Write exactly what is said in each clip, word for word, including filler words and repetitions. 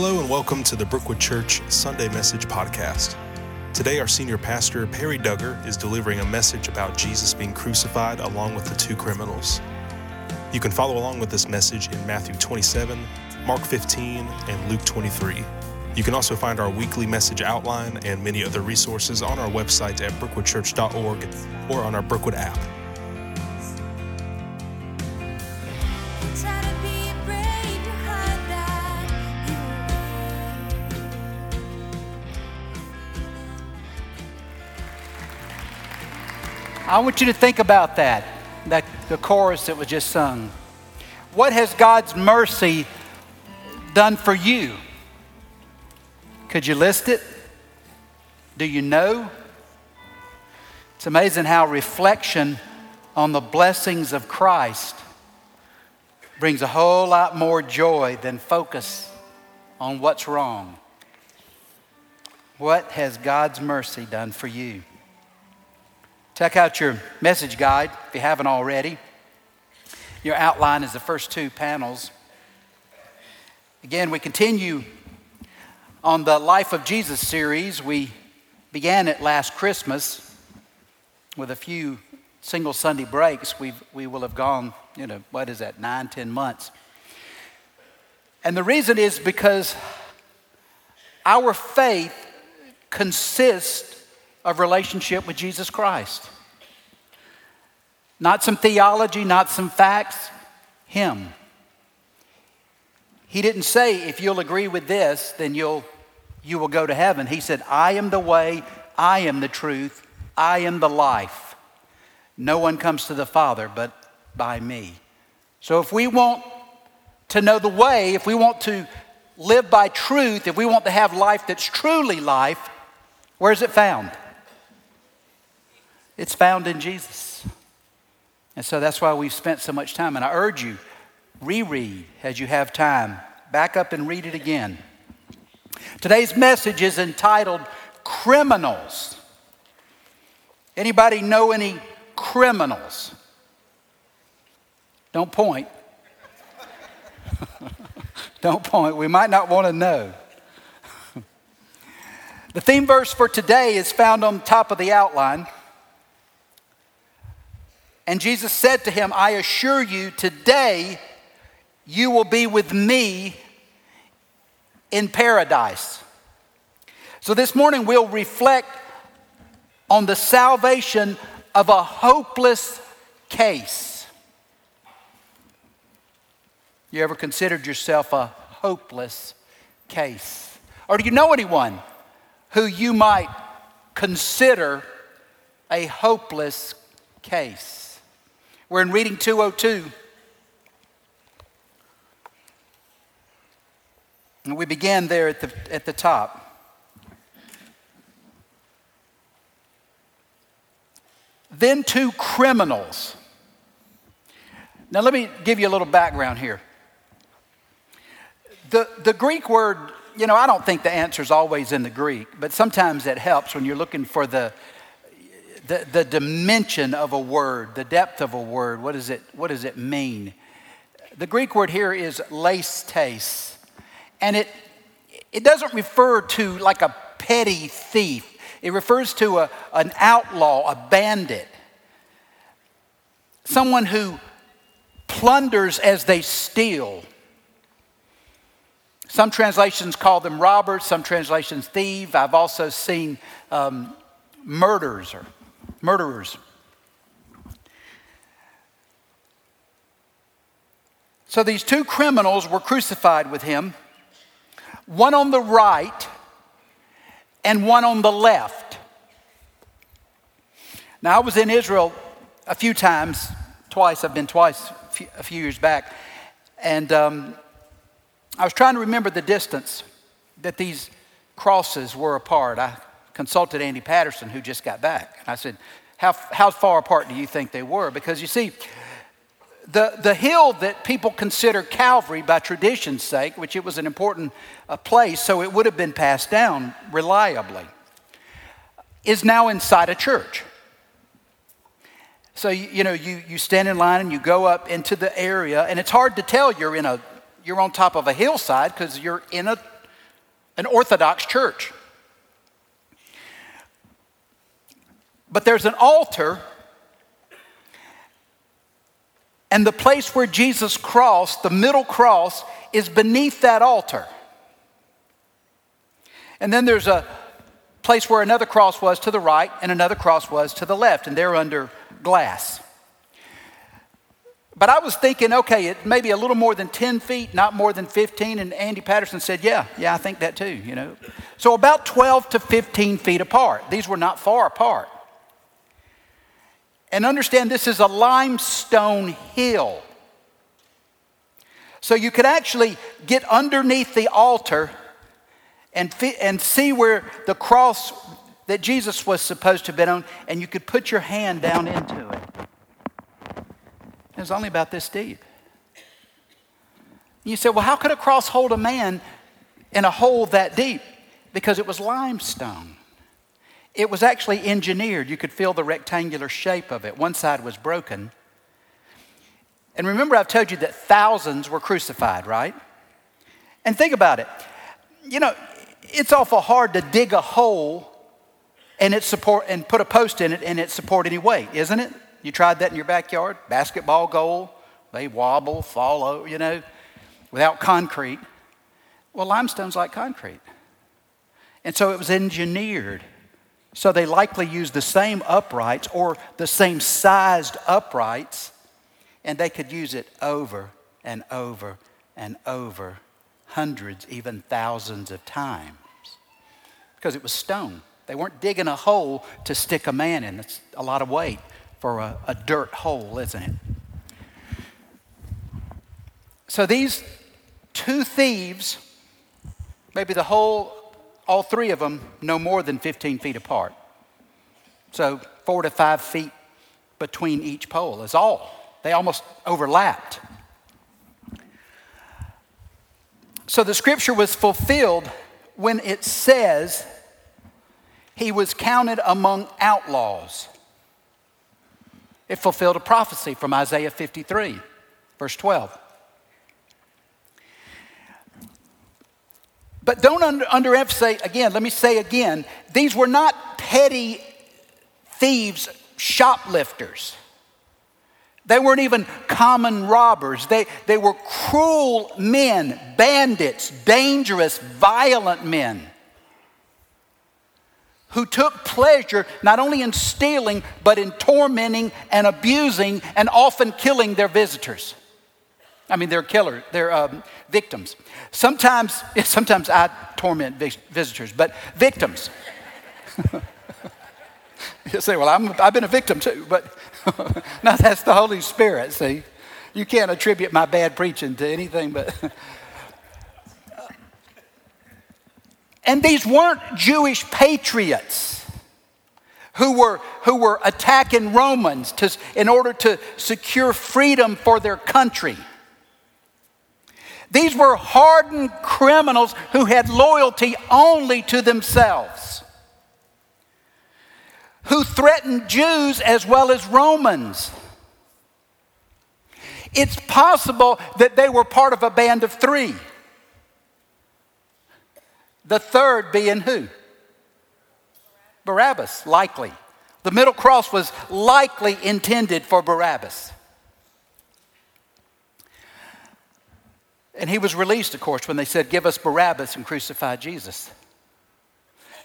Hello and welcome to the Brookwood Church Sunday Message Podcast. Today our senior pastor, Perry Duggar, is delivering a message about Jesus being crucified along with the two criminals. You can follow along with this message in Matthew twenty-seven, Mark fifteen, and Luke twenty-three. You can also find our weekly message outline and many other resources on our website at brookwood church dot org or on our Brookwood app. I want you to think about that, that the chorus that was just sung. What has God's mercy done for you? Could you list it? Do you know? It's amazing how reflection on the blessings of Christ brings a whole lot more joy than focus on what's wrong. What has God's mercy done for you? Check out your message guide if you haven't already. Your outline is the first two panels. Again, we continue on the Life of Jesus series. We began it last Christmas with a few single Sunday breaks. We've, we will have gone, you know, what is that, nine, ten months. And the reason is because our faith consists of relationship with Jesus Christ. Not some theology, not some facts, him. He didn't say, if you'll agree with this, then you'll you will go to heaven. He said, I am the way, I am the truth, I am the life. No one comes to the Father but by me. So if we want to know the way, if we want to live by truth, if we want to have life that's truly life, where is it found? It's found in Jesus. And so that's why we've spent so much time. And I urge you, reread as you have time. Back up and read it again. Today's message is entitled Criminals. Anybody know any criminals? Don't point. Don't point. We might not want to know. The theme verse for today is found on top of the outline. And Jesus said to him, I assure you, today you will be with me in paradise. So this morning we'll reflect on the salvation of a hopeless case. You ever considered yourself a hopeless case? Or do you know anyone who you might consider a hopeless case? We're in reading two oh two. And we began there at the, at the top. Then two criminals. Now let me give you a little background here. The, the Greek word, you know, I don't think the answer is always in the Greek, but sometimes it helps when you're looking for the, the the dimension of a word, the depth of a word. What does it what does it mean? The Greek word here is leistes, and it it doesn't refer to like a petty thief. It refers to a an outlaw, a bandit, someone who plunders as they steal. Some translations call them robbers, some translations thieves. I've also seen um, murders or murderers. So these two criminals were crucified with him, one on the right and one on the left. Now, I was in Israel a few times, twice. I've been twice a few years back, and Um, I was trying to remember the distance that these crosses were apart. I consulted Andy Patterson, who just got back. And I said, how, how far apart do you think they were? Because you see, the, the hill that people consider Calvary by tradition's sake, which it was an important uh, place, so it would have been passed down reliably, is now inside a church. So, you, you know, you, you stand in line and you go up into the area, and it's hard to tell you're in a You're on top of a hillside because you're in a an Orthodox church. But there's an altar, and the place where Jesus crossed, the middle cross, is beneath that altar. And then there's a place where another cross was to the right and another cross was to the left, and they're under glass. But I was thinking, okay, it may be a little more than ten feet, not more than fifteen, and Andy Patterson said, yeah, yeah, I think that too, you know. So about twelve to fifteen feet apart. These were not far apart. And understand, this is a limestone hill. So you could actually get underneath the altar and and see where the cross that Jesus was supposed to have been on, and you could put your hand down into it. It was only about this deep. You say, well, how could a cross hold a man in a hole that deep? Because it was limestone. It was actually engineered. You could feel the rectangular shape of it. One side was broken. And remember, I've told you that thousands were crucified, right? And think about it. You know, it's awful hard to dig a hole and it support and put a post in it and it support any weight, isn't it? You tried that in your backyard, basketball goal, they wobble, fall over, you know, without concrete. Well, limestone's like concrete. And so it was engineered. So they likely used the same uprights or the same sized uprights, and they could use it over and over and over, hundreds, even thousands of times, because it was stone. They weren't digging a hole to stick a man in. That's a lot of weight for a, a dirt hole, isn't it? So these two thieves, maybe the whole, all three of them, no more than fifteen feet apart. So four to five feet between each pole is all. They almost overlapped. So the scripture was fulfilled when it says he was counted among outlaws. It fulfilled a prophecy from Isaiah fifty-three, verse twelve. But don't under, underemphasize, again, let me say again, these were not petty thieves, shoplifters. They weren't even common robbers. They, they were cruel men, bandits, dangerous, violent men, who took pleasure not only in stealing, but in tormenting and abusing and often killing their visitors. I mean, they're killers, they're um, victims. Sometimes, sometimes I torment visitors, but victims. You say, well, I'm, I've been a victim too, but no, that's the Holy Spirit, see. You can't attribute my bad preaching to anything but... And these weren't Jewish patriots who were who were attacking Romans to, in order to secure freedom for their country. These were hardened criminals who had loyalty only to themselves, who threatened Jews as well as Romans. It's possible that they were part of a band of three. The third being who? Barabbas, likely. The middle cross was likely intended for Barabbas. And he was released, of course, when they said, give us Barabbas and crucify Jesus.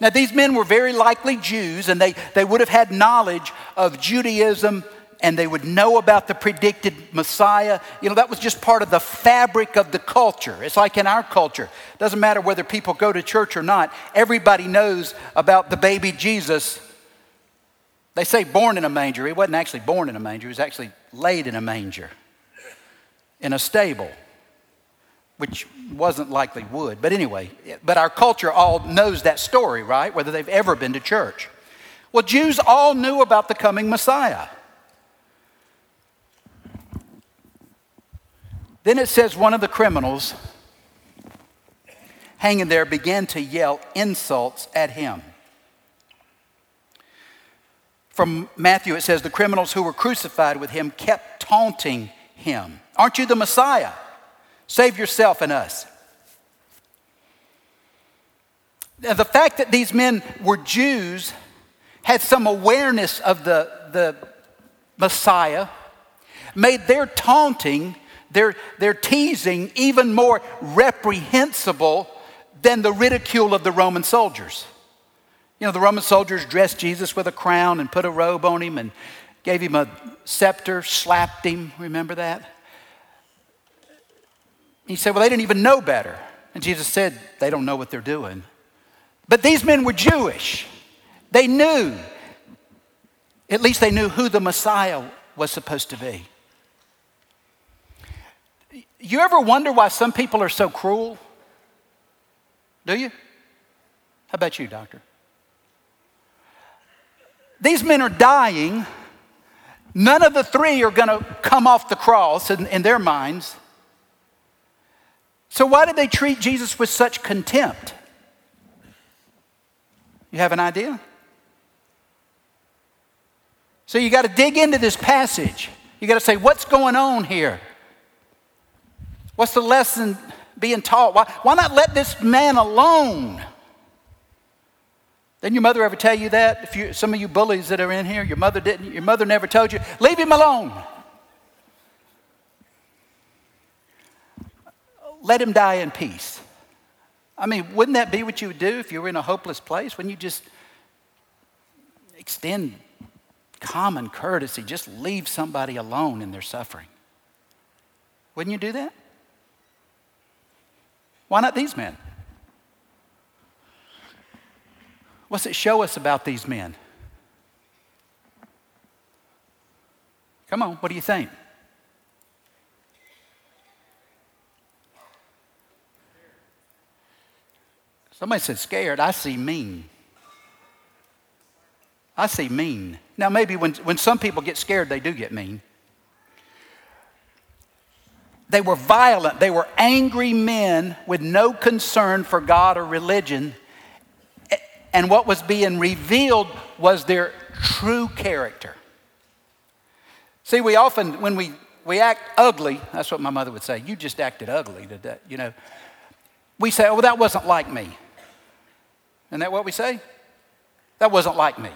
Now, these men were very likely Jews, and they, they would have had knowledge of Judaism, and they would know about the predicted Messiah. You know, that was just part of the fabric of the culture. It's like in our culture. It doesn't matter whether people go to church or not. Everybody knows about the baby Jesus. They say born in a manger. He wasn't actually born in a manger. He was actually laid in a manger, in a stable, which wasn't likely wood. But anyway, but our culture all knows that story, right? Whether they've ever been to church. Well, Jews all knew about the coming Messiah. Then it says one of the criminals hanging there began to yell insults at him. From Matthew, it says the criminals who were crucified with him kept taunting him. Aren't you the Messiah? Save yourself and us. Now, the fact that these men were Jews had some awareness of the, the Messiah, made their taunting, their, their teasing even more reprehensible than the ridicule of the Roman soldiers. You know, the Roman soldiers dressed Jesus with a crown and put a robe on him and gave him a scepter, slapped him. Remember that? He said, well, they didn't even know better. And Jesus said, they don't know what they're doing. But these men were Jewish. They knew. At least they knew who the Messiah was supposed to be. You ever wonder why some people are so cruel? Do you? How about you, doctor? These men are dying. None of the three are going to come off the cross in, in their minds. So why did they treat Jesus with such contempt? You have an idea? So you got to dig into this passage. You got to say, what's going on here? What's the lesson being taught? Why, why not let this man alone? Didn't your mother ever tell you that? If you, some of you bullies that are in here, your mother didn't. Your mother never told you, leave him alone. Let him die in peace. I mean, wouldn't that be what you would do if you were in a hopeless place? Wouldn't you just extend common courtesy? Just leave somebody alone in their suffering. Wouldn't you do that? Why not these men? What's it show us about these men? Come on, what do you think? Somebody said scared. I see mean. I see mean. Now, maybe when, when some people get scared, they do get mean. They were violent. They were angry men with no concern for God or religion. And what was being revealed was their true character. See, we often, when we, we act ugly, that's what my mother would say, you just acted ugly today, you know. We say, oh, well, that wasn't like me. Isn't that what we say? That wasn't like me.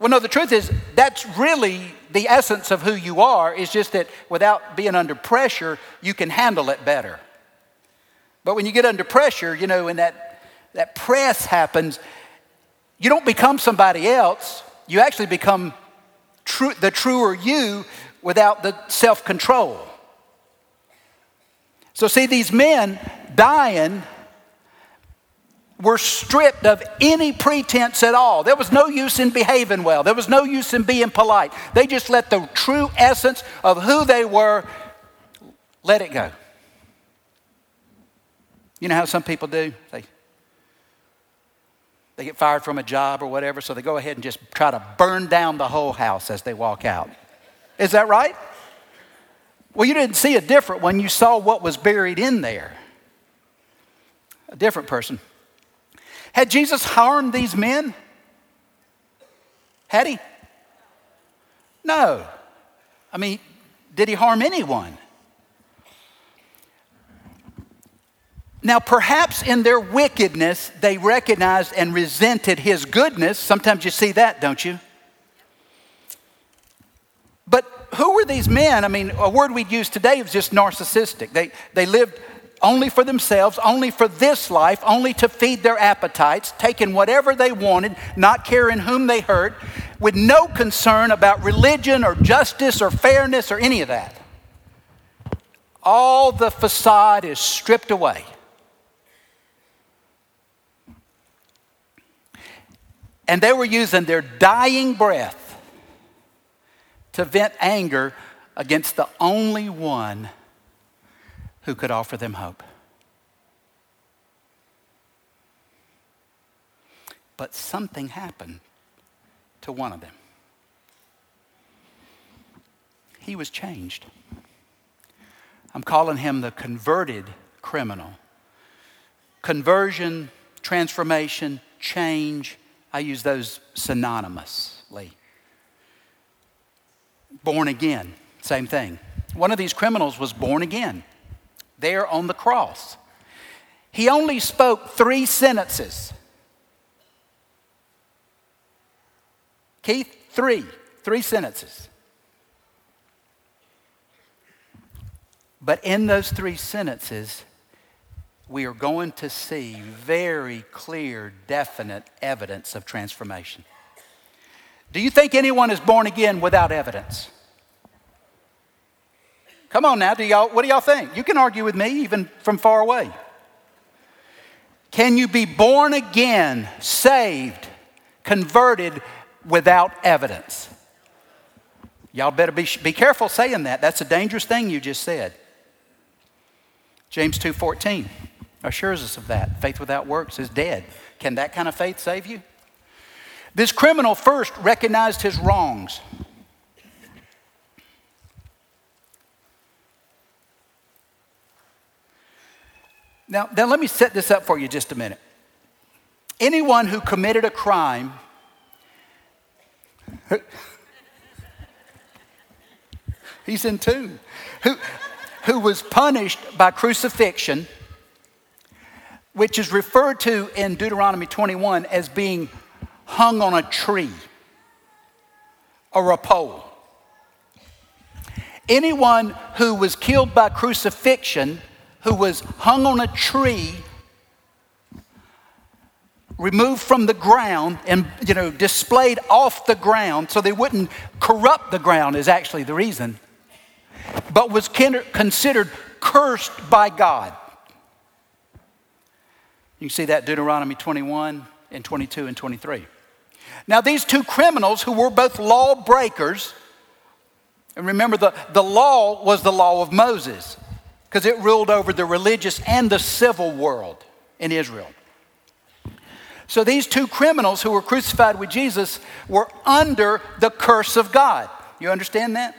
Well, no, the truth is that's really the essence of who you are. It's just that without being under pressure, you can handle it better. But when you get under pressure, you know, and that, that press happens, you don't become somebody else. You actually become true, the truer you without the self-control. So see, these men dying were stripped of any pretense at all. There was no use in behaving well. There was no use in being polite. They just let the true essence of who they were, let it go. You know how some people do? They, they get fired from a job or whatever, so they go ahead and just try to burn down the whole house as they walk out. Is that right? Well, you didn't see a different one. You saw what was buried in there. A different person. Had Jesus harmed these men? Had he? No. I mean, did he harm anyone? Now, perhaps in their wickedness, they recognized and resented his goodness. Sometimes you see that, don't you? But who were these men? I mean, a word we'd use today was just narcissistic. They, they lived only for themselves, only for this life, only to feed their appetites, taking whatever they wanted, not caring whom they hurt, with no concern about religion or justice or fairness or any of that. All the facade is stripped away. And they were using their dying breath to vent anger against the only one who could offer them hope. But something happened to one of them. He was changed. I'm calling him the converted criminal. Conversion, transformation, change, I use those synonymously. Born again, same thing. One of these criminals was born again. There on the cross. He only spoke three sentences. Keith, three. Three sentences. But in those three sentences, we are going to see very clear, definite evidence of transformation. Do you think anyone is born again without evidence? Come on now, do y'all? What do y'all think? You can argue with me even from far away. Can you be born again, saved, converted without evidence? Y'all better be, be careful saying that. That's a dangerous thing you just said. James two fourteen assures us of that. Faith without works is dead. Can that kind of faith save you? This criminal first recognized his wrongs. Now, now, let me set this up for you just a minute. Anyone who committed a crime... He's in tune. Who, who was punished by crucifixion, which is referred to in Deuteronomy twenty-one as being hung on a tree or a pole. Anyone who was killed by crucifixion, who was hung on a tree, removed from the ground and, you know, displayed off the ground so they wouldn't corrupt the ground is actually the reason, but was considered cursed by God. You can see that Deuteronomy twenty-one and twenty-two and twenty-three. Now these two criminals who were both lawbreakers, and remember the, the law was the law of Moses because it ruled over the religious and the civil world in Israel. So these two criminals who were crucified with Jesus were under the curse of God. You understand that?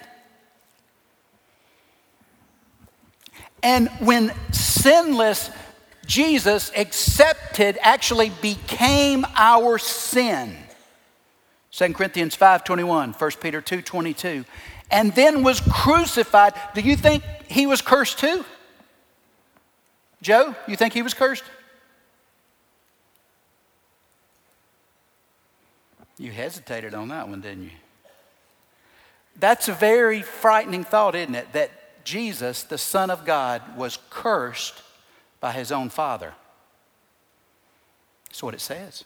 And when sinless Jesus accepted, actually became our sin. Second Corinthians five twenty-one, First Peter two twenty-two. And then was crucified. Do you think he was cursed too? Joe, you think he was cursed? You hesitated on that one, didn't you? That's a very frightening thought, isn't it? That Jesus, the Son of God, was cursed by his own Father. That's what it says.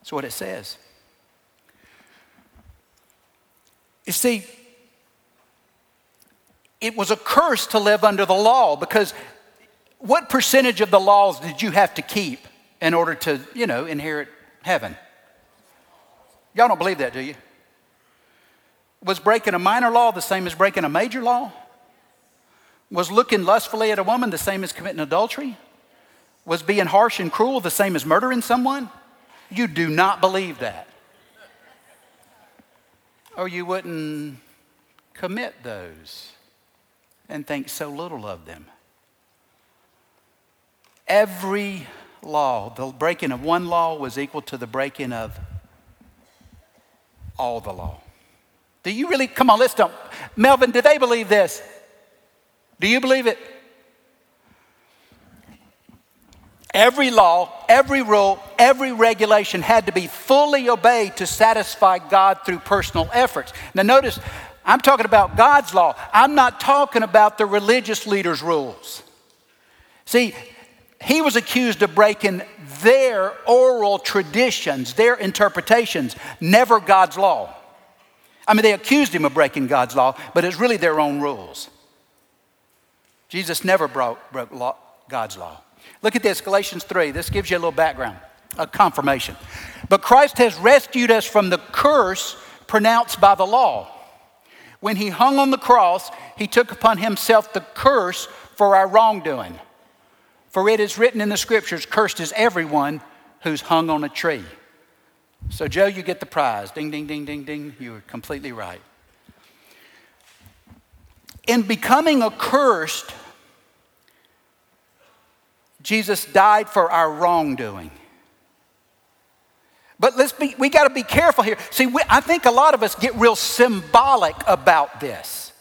That's what it says. You see, it was a curse to live under the law because what percentage of the laws did you have to keep in order to, you know, inherit heaven? Y'all don't believe that, do you? Was breaking a minor law the same as breaking a major law? Was looking lustfully at a woman the same as committing adultery? Was being harsh and cruel the same as murdering someone? You do not believe that. Or you wouldn't commit those and think so little of them. Every law, the breaking of one law was equal to the breaking of all the law. Do you really? Come on, let's don't. Melvin, do they believe this? Do you believe it? Every law, every rule, every regulation had to be fully obeyed to satisfy God through personal efforts. Now notice, I'm talking about God's law. I'm not talking about the religious leaders' rules. See, he was accused of breaking their oral traditions, their interpretations, never God's law. I mean, they accused him of breaking God's law, but it's really their own rules. Jesus never broke, broke law, God's law. Look at this, Galatians three. This gives you a little background, a confirmation. But Christ has rescued us from the curse pronounced by the law. When he hung on the cross, he took upon himself the curse for our wrongdoing. For it is written in the scriptures, cursed is everyone who's hung on a tree. So, Joe, you get the prize. Ding, ding, ding, ding, ding. You were completely right. In becoming accursed, Jesus died for our wrongdoing. But let's be, we got to be careful here. See, we, I think a lot of us get real symbolic about this.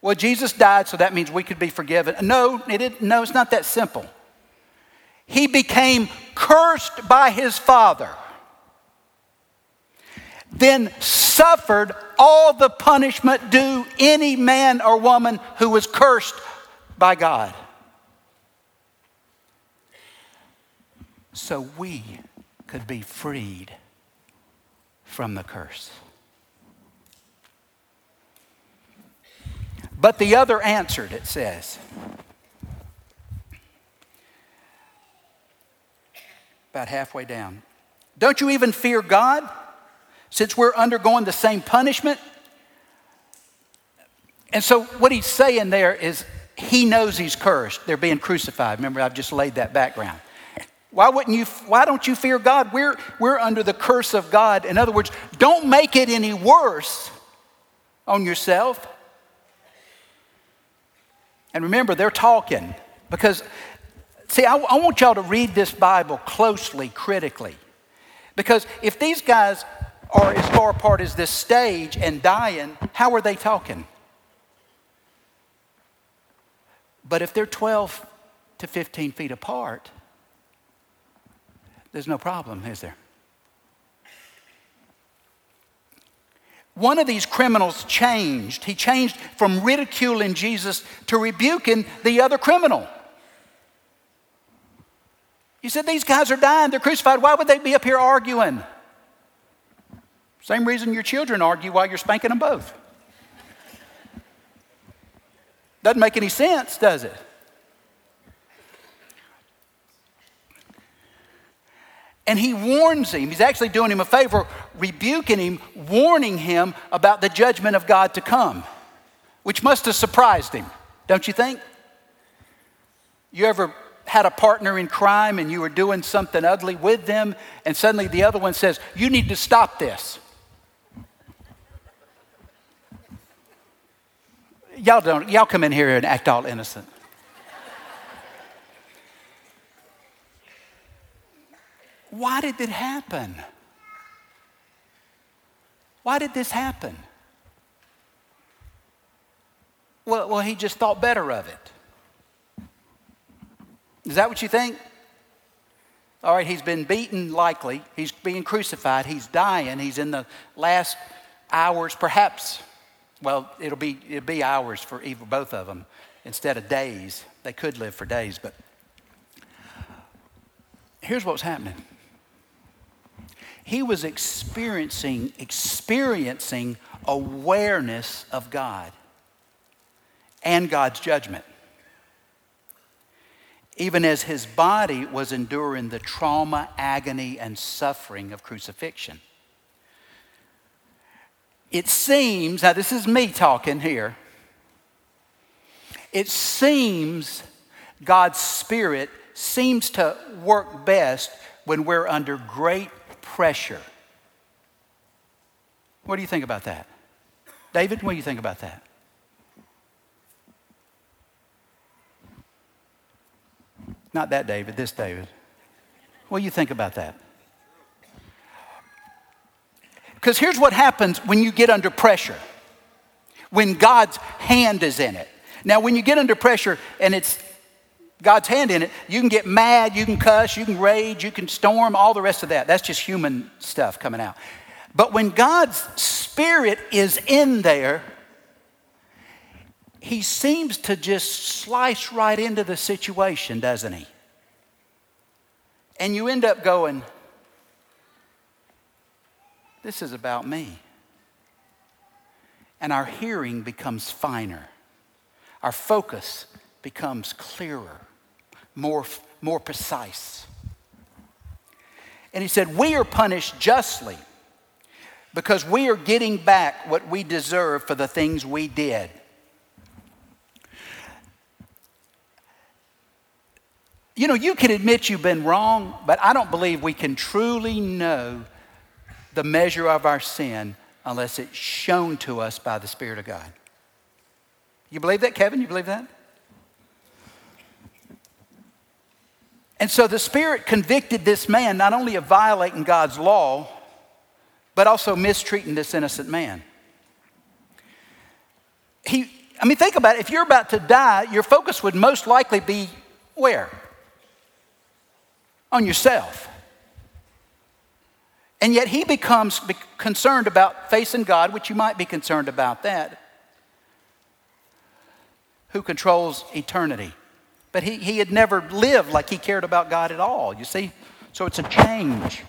Well, Jesus died, so that means we could be forgiven. No, it didn't, no, it's not that simple. He became cursed by his Father. then suffered all the punishment due any man or woman who was cursed by God. So we could be freed from the curse. But the other answered, it says. About halfway down. Don't you even fear God, since we're undergoing the same punishment? And so what he's saying there is he knows he's cursed. They're being crucified. Remember, I've just laid that background. Why wouldn't you, why don't you fear God? We're, we're under the curse of God. In other words, don't make it any worse on yourself. And remember, they're talking because, see, I, I want y'all to read this Bible closely, critically. Because if these guys are as far apart as this stage and dying, how are they talking? But if they're twelve to fifteen feet apart, there's no problem, is there? One of these criminals changed. He changed from ridiculing Jesus to rebuking the other criminal. He said, these guys are dying. They're crucified. Why would they be up here arguing? Same reason your children argue while you're spanking them both. Doesn't make any sense, does it? And he warns him. He's actually doing him a favor, rebuking him, warning him about the judgment of God to come, which must have surprised him, don't you think? You ever had a partner in crime and you were doing something ugly with them, and suddenly the other one says, you need to stop this. Y'all don't, y'all come in here and act all innocent. Why did it happen? Why did this happen? Well, well, he just thought better of it. Is that what you think? All right, he's been beaten, likely. He's being crucified. He's dying. He's in the last hours, perhaps. Well, it'll be it'll be hours for either both of them instead of days. They could live for days, but here's what's happening. He was experiencing, experiencing awareness of God and God's judgment, even as his body was enduring the trauma, agony, and suffering of crucifixion. It seems, now this is me talking here, it seems God's Spirit seems to work best when we're under great pressure. What do you think about that? David, what do you think about that? Not that David, this David. What do you think about that? Because here's what happens when you get under pressure, when God's hand is in it. Now, when you get under pressure and it's God's hand in it, you can get mad, you can cuss, you can rage, you can storm, all the rest of that. That's just human stuff coming out. But when God's Spirit is in there, he seems to just slice right into the situation, doesn't he? And you end up going, this is about me. And our hearing becomes finer. Our focus becomes clearer, more, more precise. And he said, we are punished justly because we are getting back what we deserve for the things we did. You know, you can admit you've been wrong, but I don't believe we can truly know the measure of our sin unless it's shown to us by the Spirit of God. You believe that, Kevin? You believe that? And so the Spirit convicted this man not only of violating God's law, but also mistreating this innocent man. He, I mean, think about it. If you're about to die, your focus would most likely be where? On yourself. And yet he becomes concerned about facing God, which you might be concerned about that, who controls eternity. But he, he had never lived like he cared about God at all, you see? So it's a change.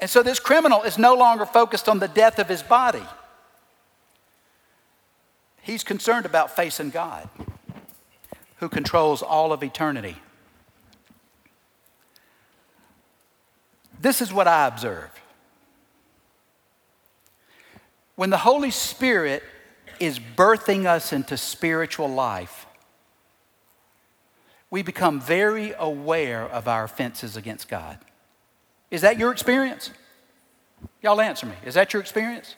And so this criminal is no longer focused on the death of his body. He's concerned about facing God, who controls all of eternity. This is what I observe. When the Holy Spirit is birthing us into spiritual life, we become very aware of our offenses against God. Is that your experience? Y'all answer me. Is that your experience?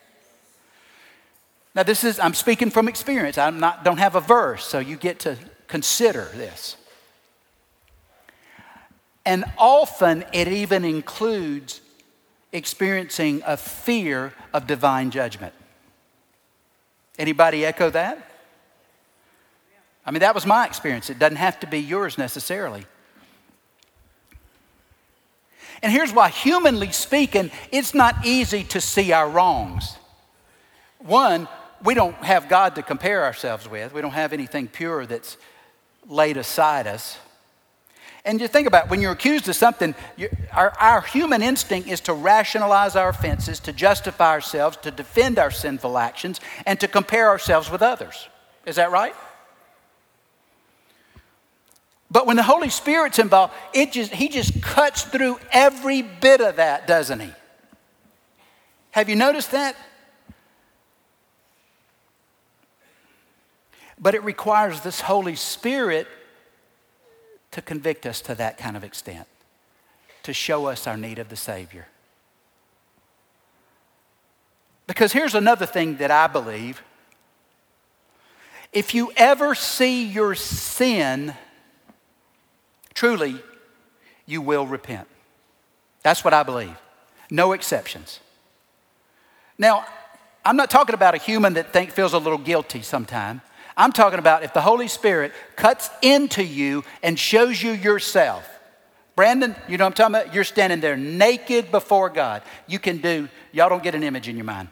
Now this is, I'm speaking from experience. I'm not, don't have a verse, so you get to consider this. And often it even includes experiencing a fear of divine judgment. Anybody echo that? I mean, that was my experience. It doesn't have to be yours necessarily. And here's why, humanly speaking, it's not easy to see our wrongs. One, we don't have God to compare ourselves with. We don't have anything pure that's laid aside us. And you think about it, when you're accused of something, you, our, our human instinct is to rationalize our offenses, to justify ourselves, to defend our sinful actions, and to compare ourselves with others. Is that right? But when the Holy Spirit's involved, it just he just cuts through every bit of that, doesn't he? Have you noticed that? But it requires this Holy Spirit to convict us to that kind of extent, to show us our need of the Savior. Because here's another thing that I believe. If you ever see your sin, truly, you will repent. That's what I believe. No exceptions. Now, I'm not talking about a human that think, feels a little guilty sometime. I'm talking about if the Holy Spirit cuts into you and shows you yourself. Brandon, you know what I'm talking about? You're standing there naked before God. You can do, y'all don't get an image in your mind.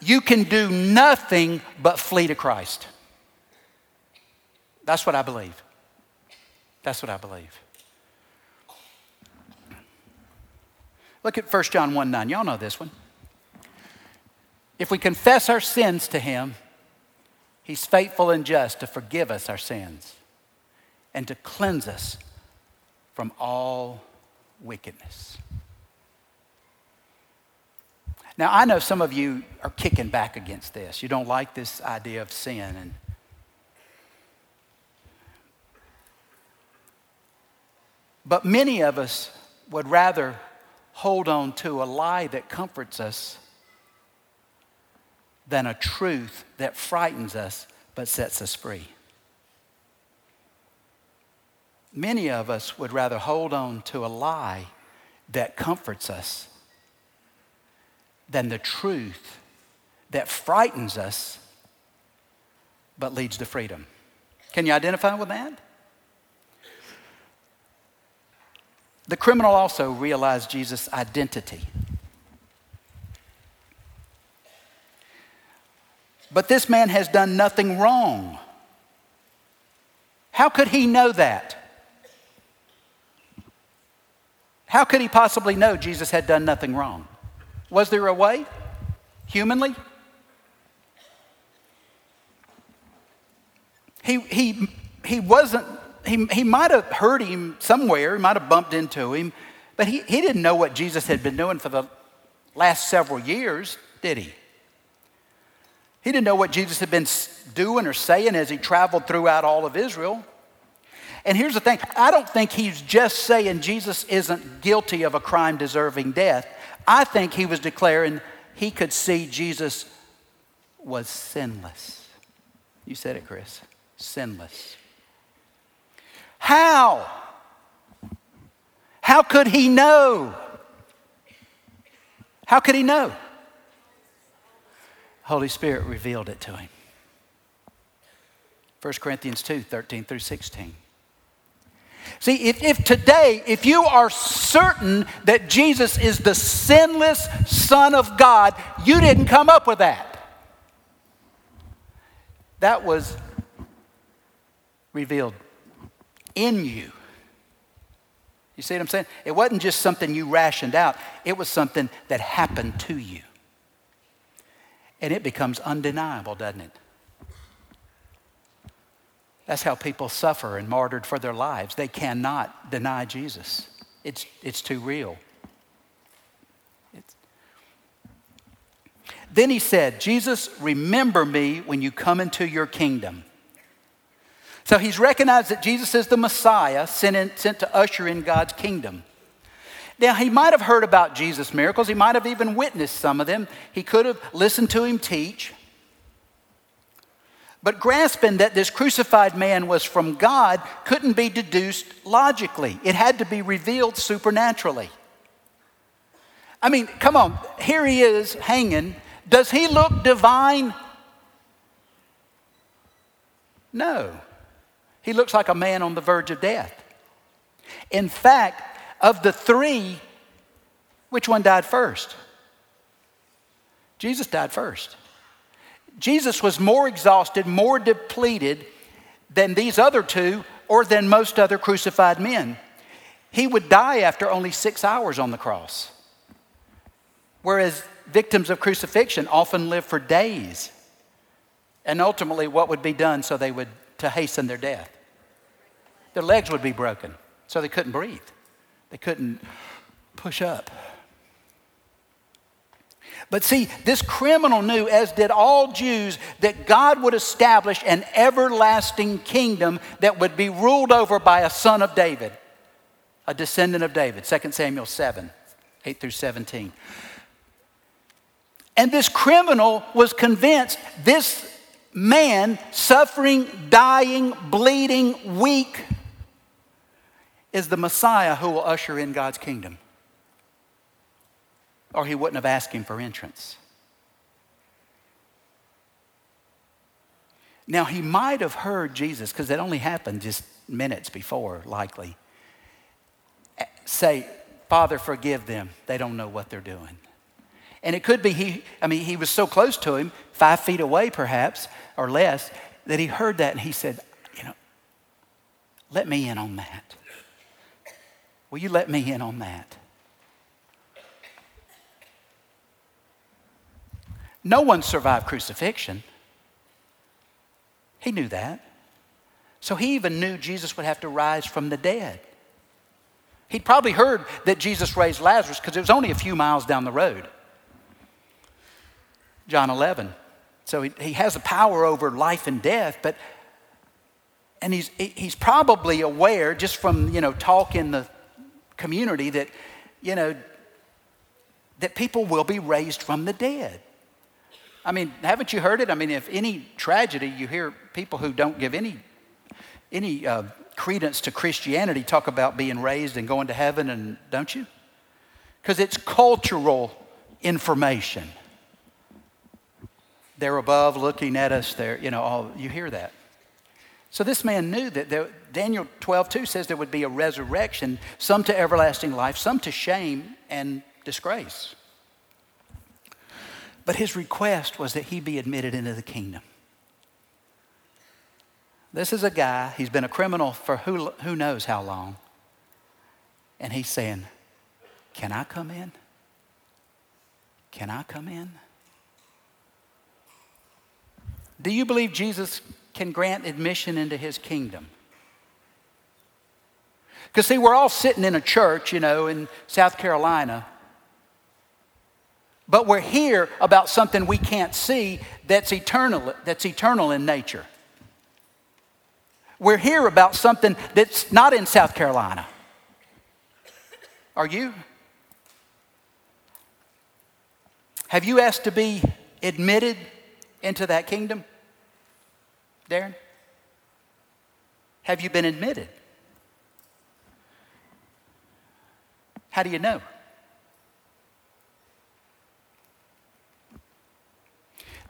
You can do nothing but flee to Christ. That's what I believe. That's what I believe. Look at First John one nine. Y'all know this one. If we confess our sins to him, he's faithful and just to forgive us our sins and to cleanse us from all wickedness. Now, I know some of you are kicking back against this. You don't like this idea of sin. And but many of us would rather hold on to a lie that comforts us than a truth that frightens us but sets us free. Many of us would rather hold on to a lie that comforts us than the truth that frightens us but leads to freedom. Can you identify with that? The criminal also realized Jesus' identity. But this man has done nothing wrong. How could he know that? How could he possibly know Jesus had done nothing wrong? Was there a way, humanly? He he he wasn't, he, he might have heard him somewhere, he might have bumped into him, but he, he didn't know what Jesus had been doing for the last several years, did he? He didn't know what Jesus had been doing or saying as he traveled throughout all of Israel. And here's the thing. I don't think he's just saying Jesus isn't guilty of a crime deserving death. I think he was declaring he could see Jesus was sinless. You said it, Chris. Sinless. How? How could he know? How could he know? Holy Spirit revealed it to him. First Corinthians two, thirteen through sixteen. See, if, if today, if you are certain that Jesus is the sinless Son of God, you didn't come up with that. That was revealed in you. You see what I'm saying? It wasn't just something you rationed out. It was something that happened to you. And it becomes undeniable, doesn't it? That's how people suffer and martyred for their lives. They cannot deny Jesus. It's, it's too real. It's... Then he said, Jesus, remember me when you come into your kingdom. So he's recognized that Jesus is the Messiah sent, in, sent to usher in God's kingdom. Now, he might have heard about Jesus' miracles. He might have even witnessed some of them. He could have listened to him teach. But grasping that this crucified man was from God couldn't be deduced logically. It had to be revealed supernaturally. I mean, come on. Here he is hanging. Does he look divine? No. He looks like a man on the verge of death. In fact, of the three, which one died first? Jesus died first. Jesus was more exhausted, more depleted than these other two or than most other crucified men. He would die after only six hours on the cross, whereas victims of crucifixion often live for days. And ultimately, what would be done so they would to hasten their death? Their legs would be broken, so they couldn't breathe. They couldn't push up. But see, this criminal knew, as did all Jews, that God would establish an everlasting kingdom that would be ruled over by a son of David, a descendant of David, Second Samuel seven, eight through seventeen. And this criminal was convinced this man, suffering, dying, bleeding, weak, is the Messiah who will usher in God's kingdom. Or he wouldn't have asked him for entrance. Now, he might have heard Jesus, because that only happened just minutes before, likely, say, Father, forgive them. They don't know what they're doing. And it could be he, I mean, he was so close to him, five feet away perhaps, or less, that he heard that and he said, you know, let me in on that. Will you let me in on that? No one survived crucifixion. He knew that. So he even knew Jesus would have to rise from the dead. He'd probably heard that Jesus raised Lazarus because it was only a few miles down the road. John eleven. So he, he has the power over life and death, but and he's he's probably aware just from, you know, talk in the community that, you know, that people will be raised from the dead. I mean, haven't you heard it? I mean, if any tragedy, you hear people who don't give any any uh, credence to Christianity talk about being raised and going to heaven, and don't you? Because it's cultural information. They're above looking at us. They're, you know, all, you hear that. So this man knew that there, Daniel twelve two says there would be a resurrection, some to everlasting life, some to shame and disgrace. But his request was that he be admitted into the kingdom. This is a guy, he's been a criminal for who, who knows how long. And he's saying, can I come in? Can I come in? Do you believe Jesus can grant admission into his kingdom? Because, see, we're all sitting in a church, you know, in South Carolina. But we're here about something we can't see that's eternal, that's eternal in nature. We're here about something that's not in South Carolina. Are you? Have you asked to be admitted into that kingdom? Darren, have you been admitted? How do you know?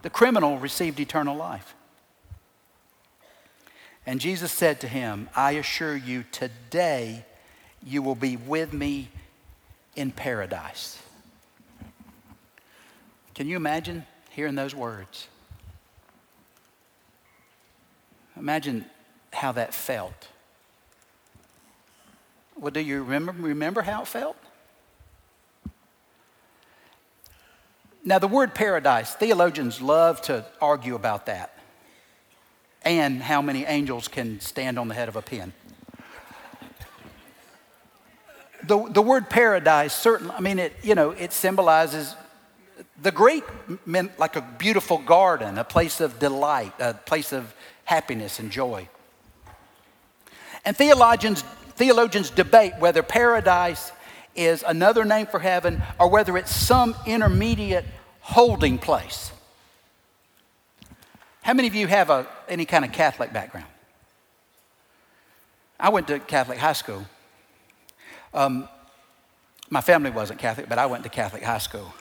The criminal received eternal life. And Jesus said to him, I assure you, today you will be with me in paradise. Can you imagine hearing those words? Imagine how that felt. Well, do you remember, remember how it felt? Now, the word paradise, theologians love to argue about that and how many angels can stand on the head of a pin. The, the word paradise, certainly, I mean, it, you know, it symbolizes the great, like a beautiful garden, a place of delight, a place of happiness and joy. And theologians, theologians debate whether paradise is another name for heaven or whether it's some intermediate holding place. How many of you have a, any kind of Catholic background? I went to Catholic high school. Um, my family wasn't Catholic, but I went to Catholic high school.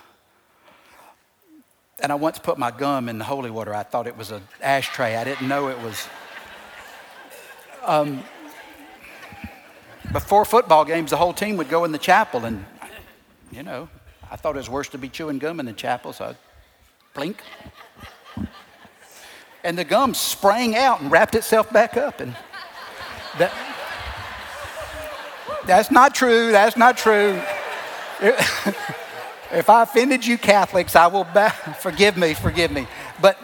And I once put my gum in the holy water. I thought it was an ashtray. I didn't know it was. Um, Before football games, the whole team would go in the chapel, and, you know, I thought it was worse to be chewing gum in the chapel, so I'd blink. And the gum sprang out and wrapped itself back up. And that, that's not true. That's not true. If I offended you Catholics, I will ba- forgive me, forgive me. But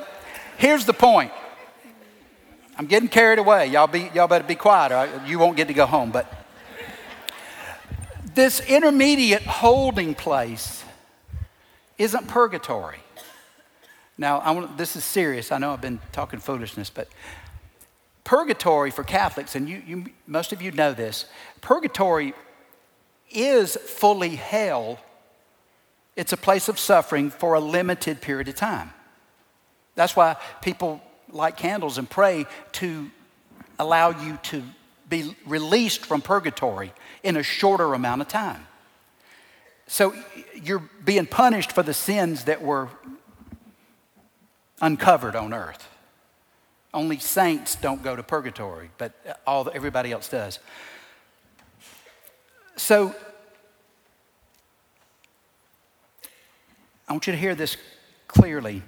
here's the point. I'm getting carried away. Y'all be, y'all better be quiet or you won't get to go home, but this intermediate holding place isn't purgatory. Now, I want, this is serious. I know I've been talking foolishness, but purgatory for Catholics, and you, you, most of you know this, purgatory is fully hell. It's a place of suffering for a limited period of time. That's why people light candles and pray to allow you to be released from purgatory in a shorter amount of time. So you're being punished for the sins that were uncovered on earth. Only saints don't go to purgatory, but all everybody else does. So I want you to hear this clearly.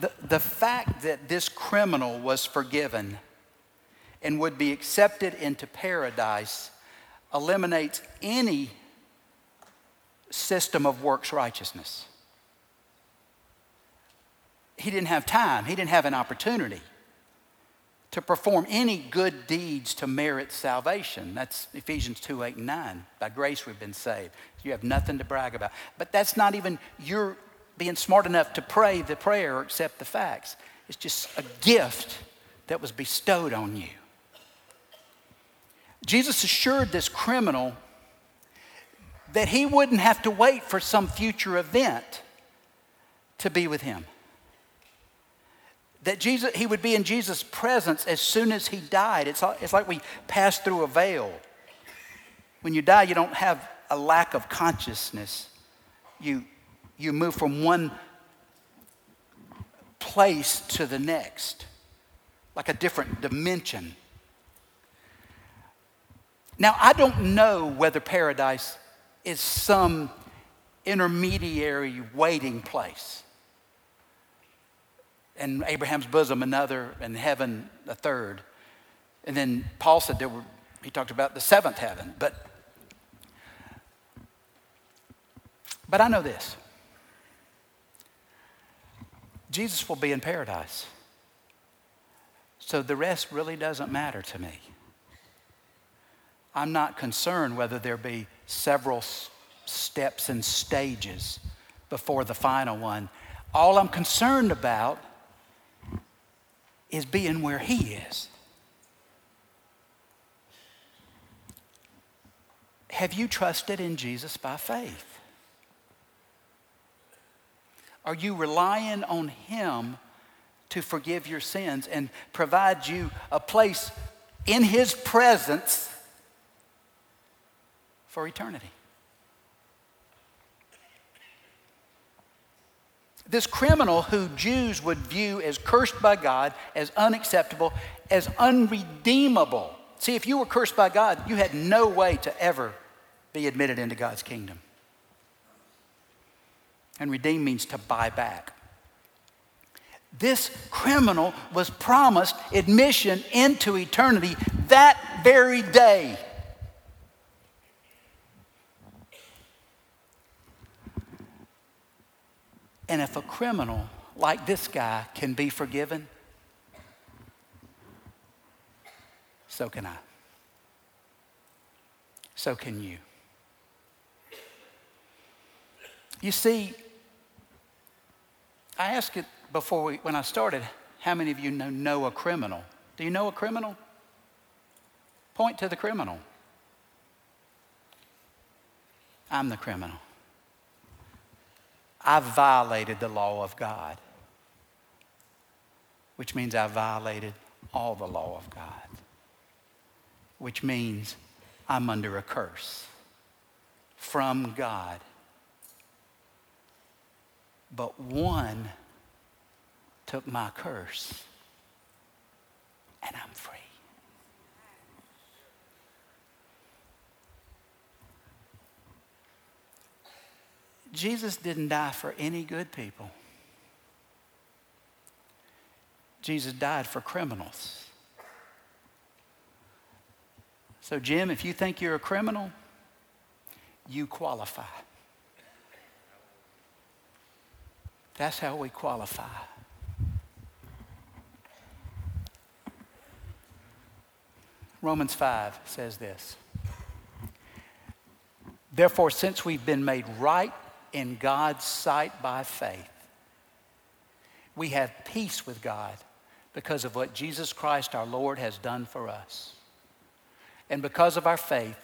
The, the fact that this criminal was forgiven and would be accepted into paradise eliminates any system of works righteousness. He didn't have time. He didn't have an opportunity to perform any good deeds to merit salvation. That's Ephesians two, eight, and nine. By grace we've been saved. You have nothing to brag about. But that's not even your being smart enough to pray the prayer or accept the facts. It's just a gift that was bestowed on you. Jesus assured this criminal that he wouldn't have to wait for some future event to be with him. That Jesus, he would be in Jesus' presence as soon as he died. It's, it's like we pass through a veil. When you die, you don't have a lack of consciousness. You You move from one place to the next, like a different dimension. Now, I don't know whether paradise is some intermediary waiting place. And Abraham's bosom, another, and heaven, a third. And then Paul said there were, he talked about the seventh heaven. But, but I know this. Jesus will be in paradise. So the rest really doesn't matter to me. I'm not concerned whether there be several s- steps and stages before the final one. All I'm concerned about is being where he is. Have you trusted in Jesus by faith? Are you relying on him to forgive your sins and provide you a place in his presence for eternity? This criminal who Jews would view as cursed by God, as unacceptable, as unredeemable. See, if you were cursed by God, you had no way to ever be admitted into God's kingdom. And redeem means to buy back. This criminal was promised admission into eternity that very day. And if a criminal like this guy can be forgiven, so can I. So can you. You see, I asked it before we, when I started, how many of you know, know a criminal? Do you know a criminal? Point to the criminal. I'm the criminal. I violated the law of God, which means I violated all the law of God, which means I'm under a curse from God. But one took my curse, and I'm free. Jesus didn't die for any good people. Jesus died for criminals. So, Jim, if you think you're a criminal, you qualify. That's how we qualify. Romans five says this. Therefore, since we've been made right in God's sight by faith, we have peace with God because of what Jesus Christ our Lord has done for us. And because of our faith,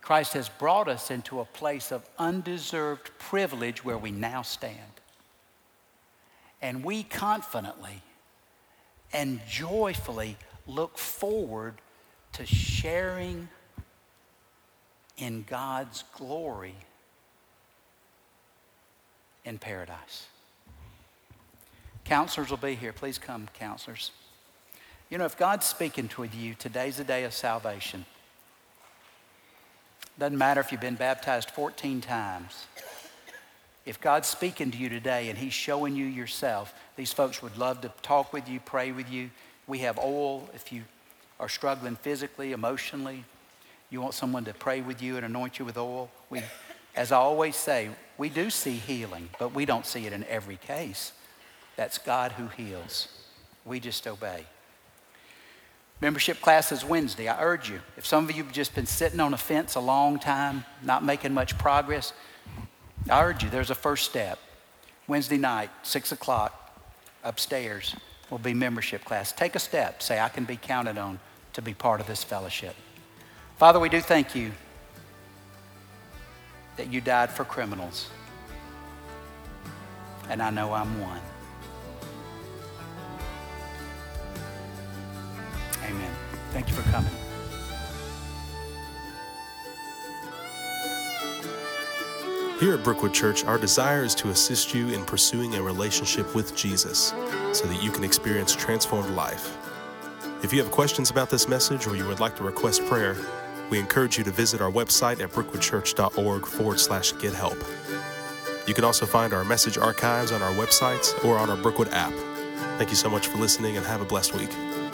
Christ has brought us into a place of undeserved privilege where we now stand. And we confidently and joyfully look forward to sharing in God's glory in paradise. Counselors will be here. Please come, counselors. You know, if God's speaking to you, today's the day of salvation. Doesn't matter if you've been baptized fourteen times. If God's speaking to you today and he's showing you yourself, these folks would love to talk with you, pray with you. We have oil if you are struggling physically, emotionally. You want someone to pray with you and anoint you with oil. We, as I always say, we do see healing, but we don't see it in every case. That's God who heals. We just obey. Membership class is Wednesday. I urge you, if some of you have just been sitting on a fence a long time, not making much progress, I urge you, there's a first step. Wednesday night, six o'clock, upstairs, will be membership class. Take a step. Say, I can be counted on to be part of this fellowship. Father, we do thank you that you died for criminals. And I know I'm one. Amen. Thank you for coming. Here at Brookwood Church, our desire is to assist you in pursuing a relationship with Jesus so that you can experience transformed life. If you have questions about this message or you would like to request prayer, we encourage you to visit our website at brookwoodchurch.org forward slash get help. You can also find our message archives on our websites or on our Brookwood app. Thank you so much for listening and have a blessed week.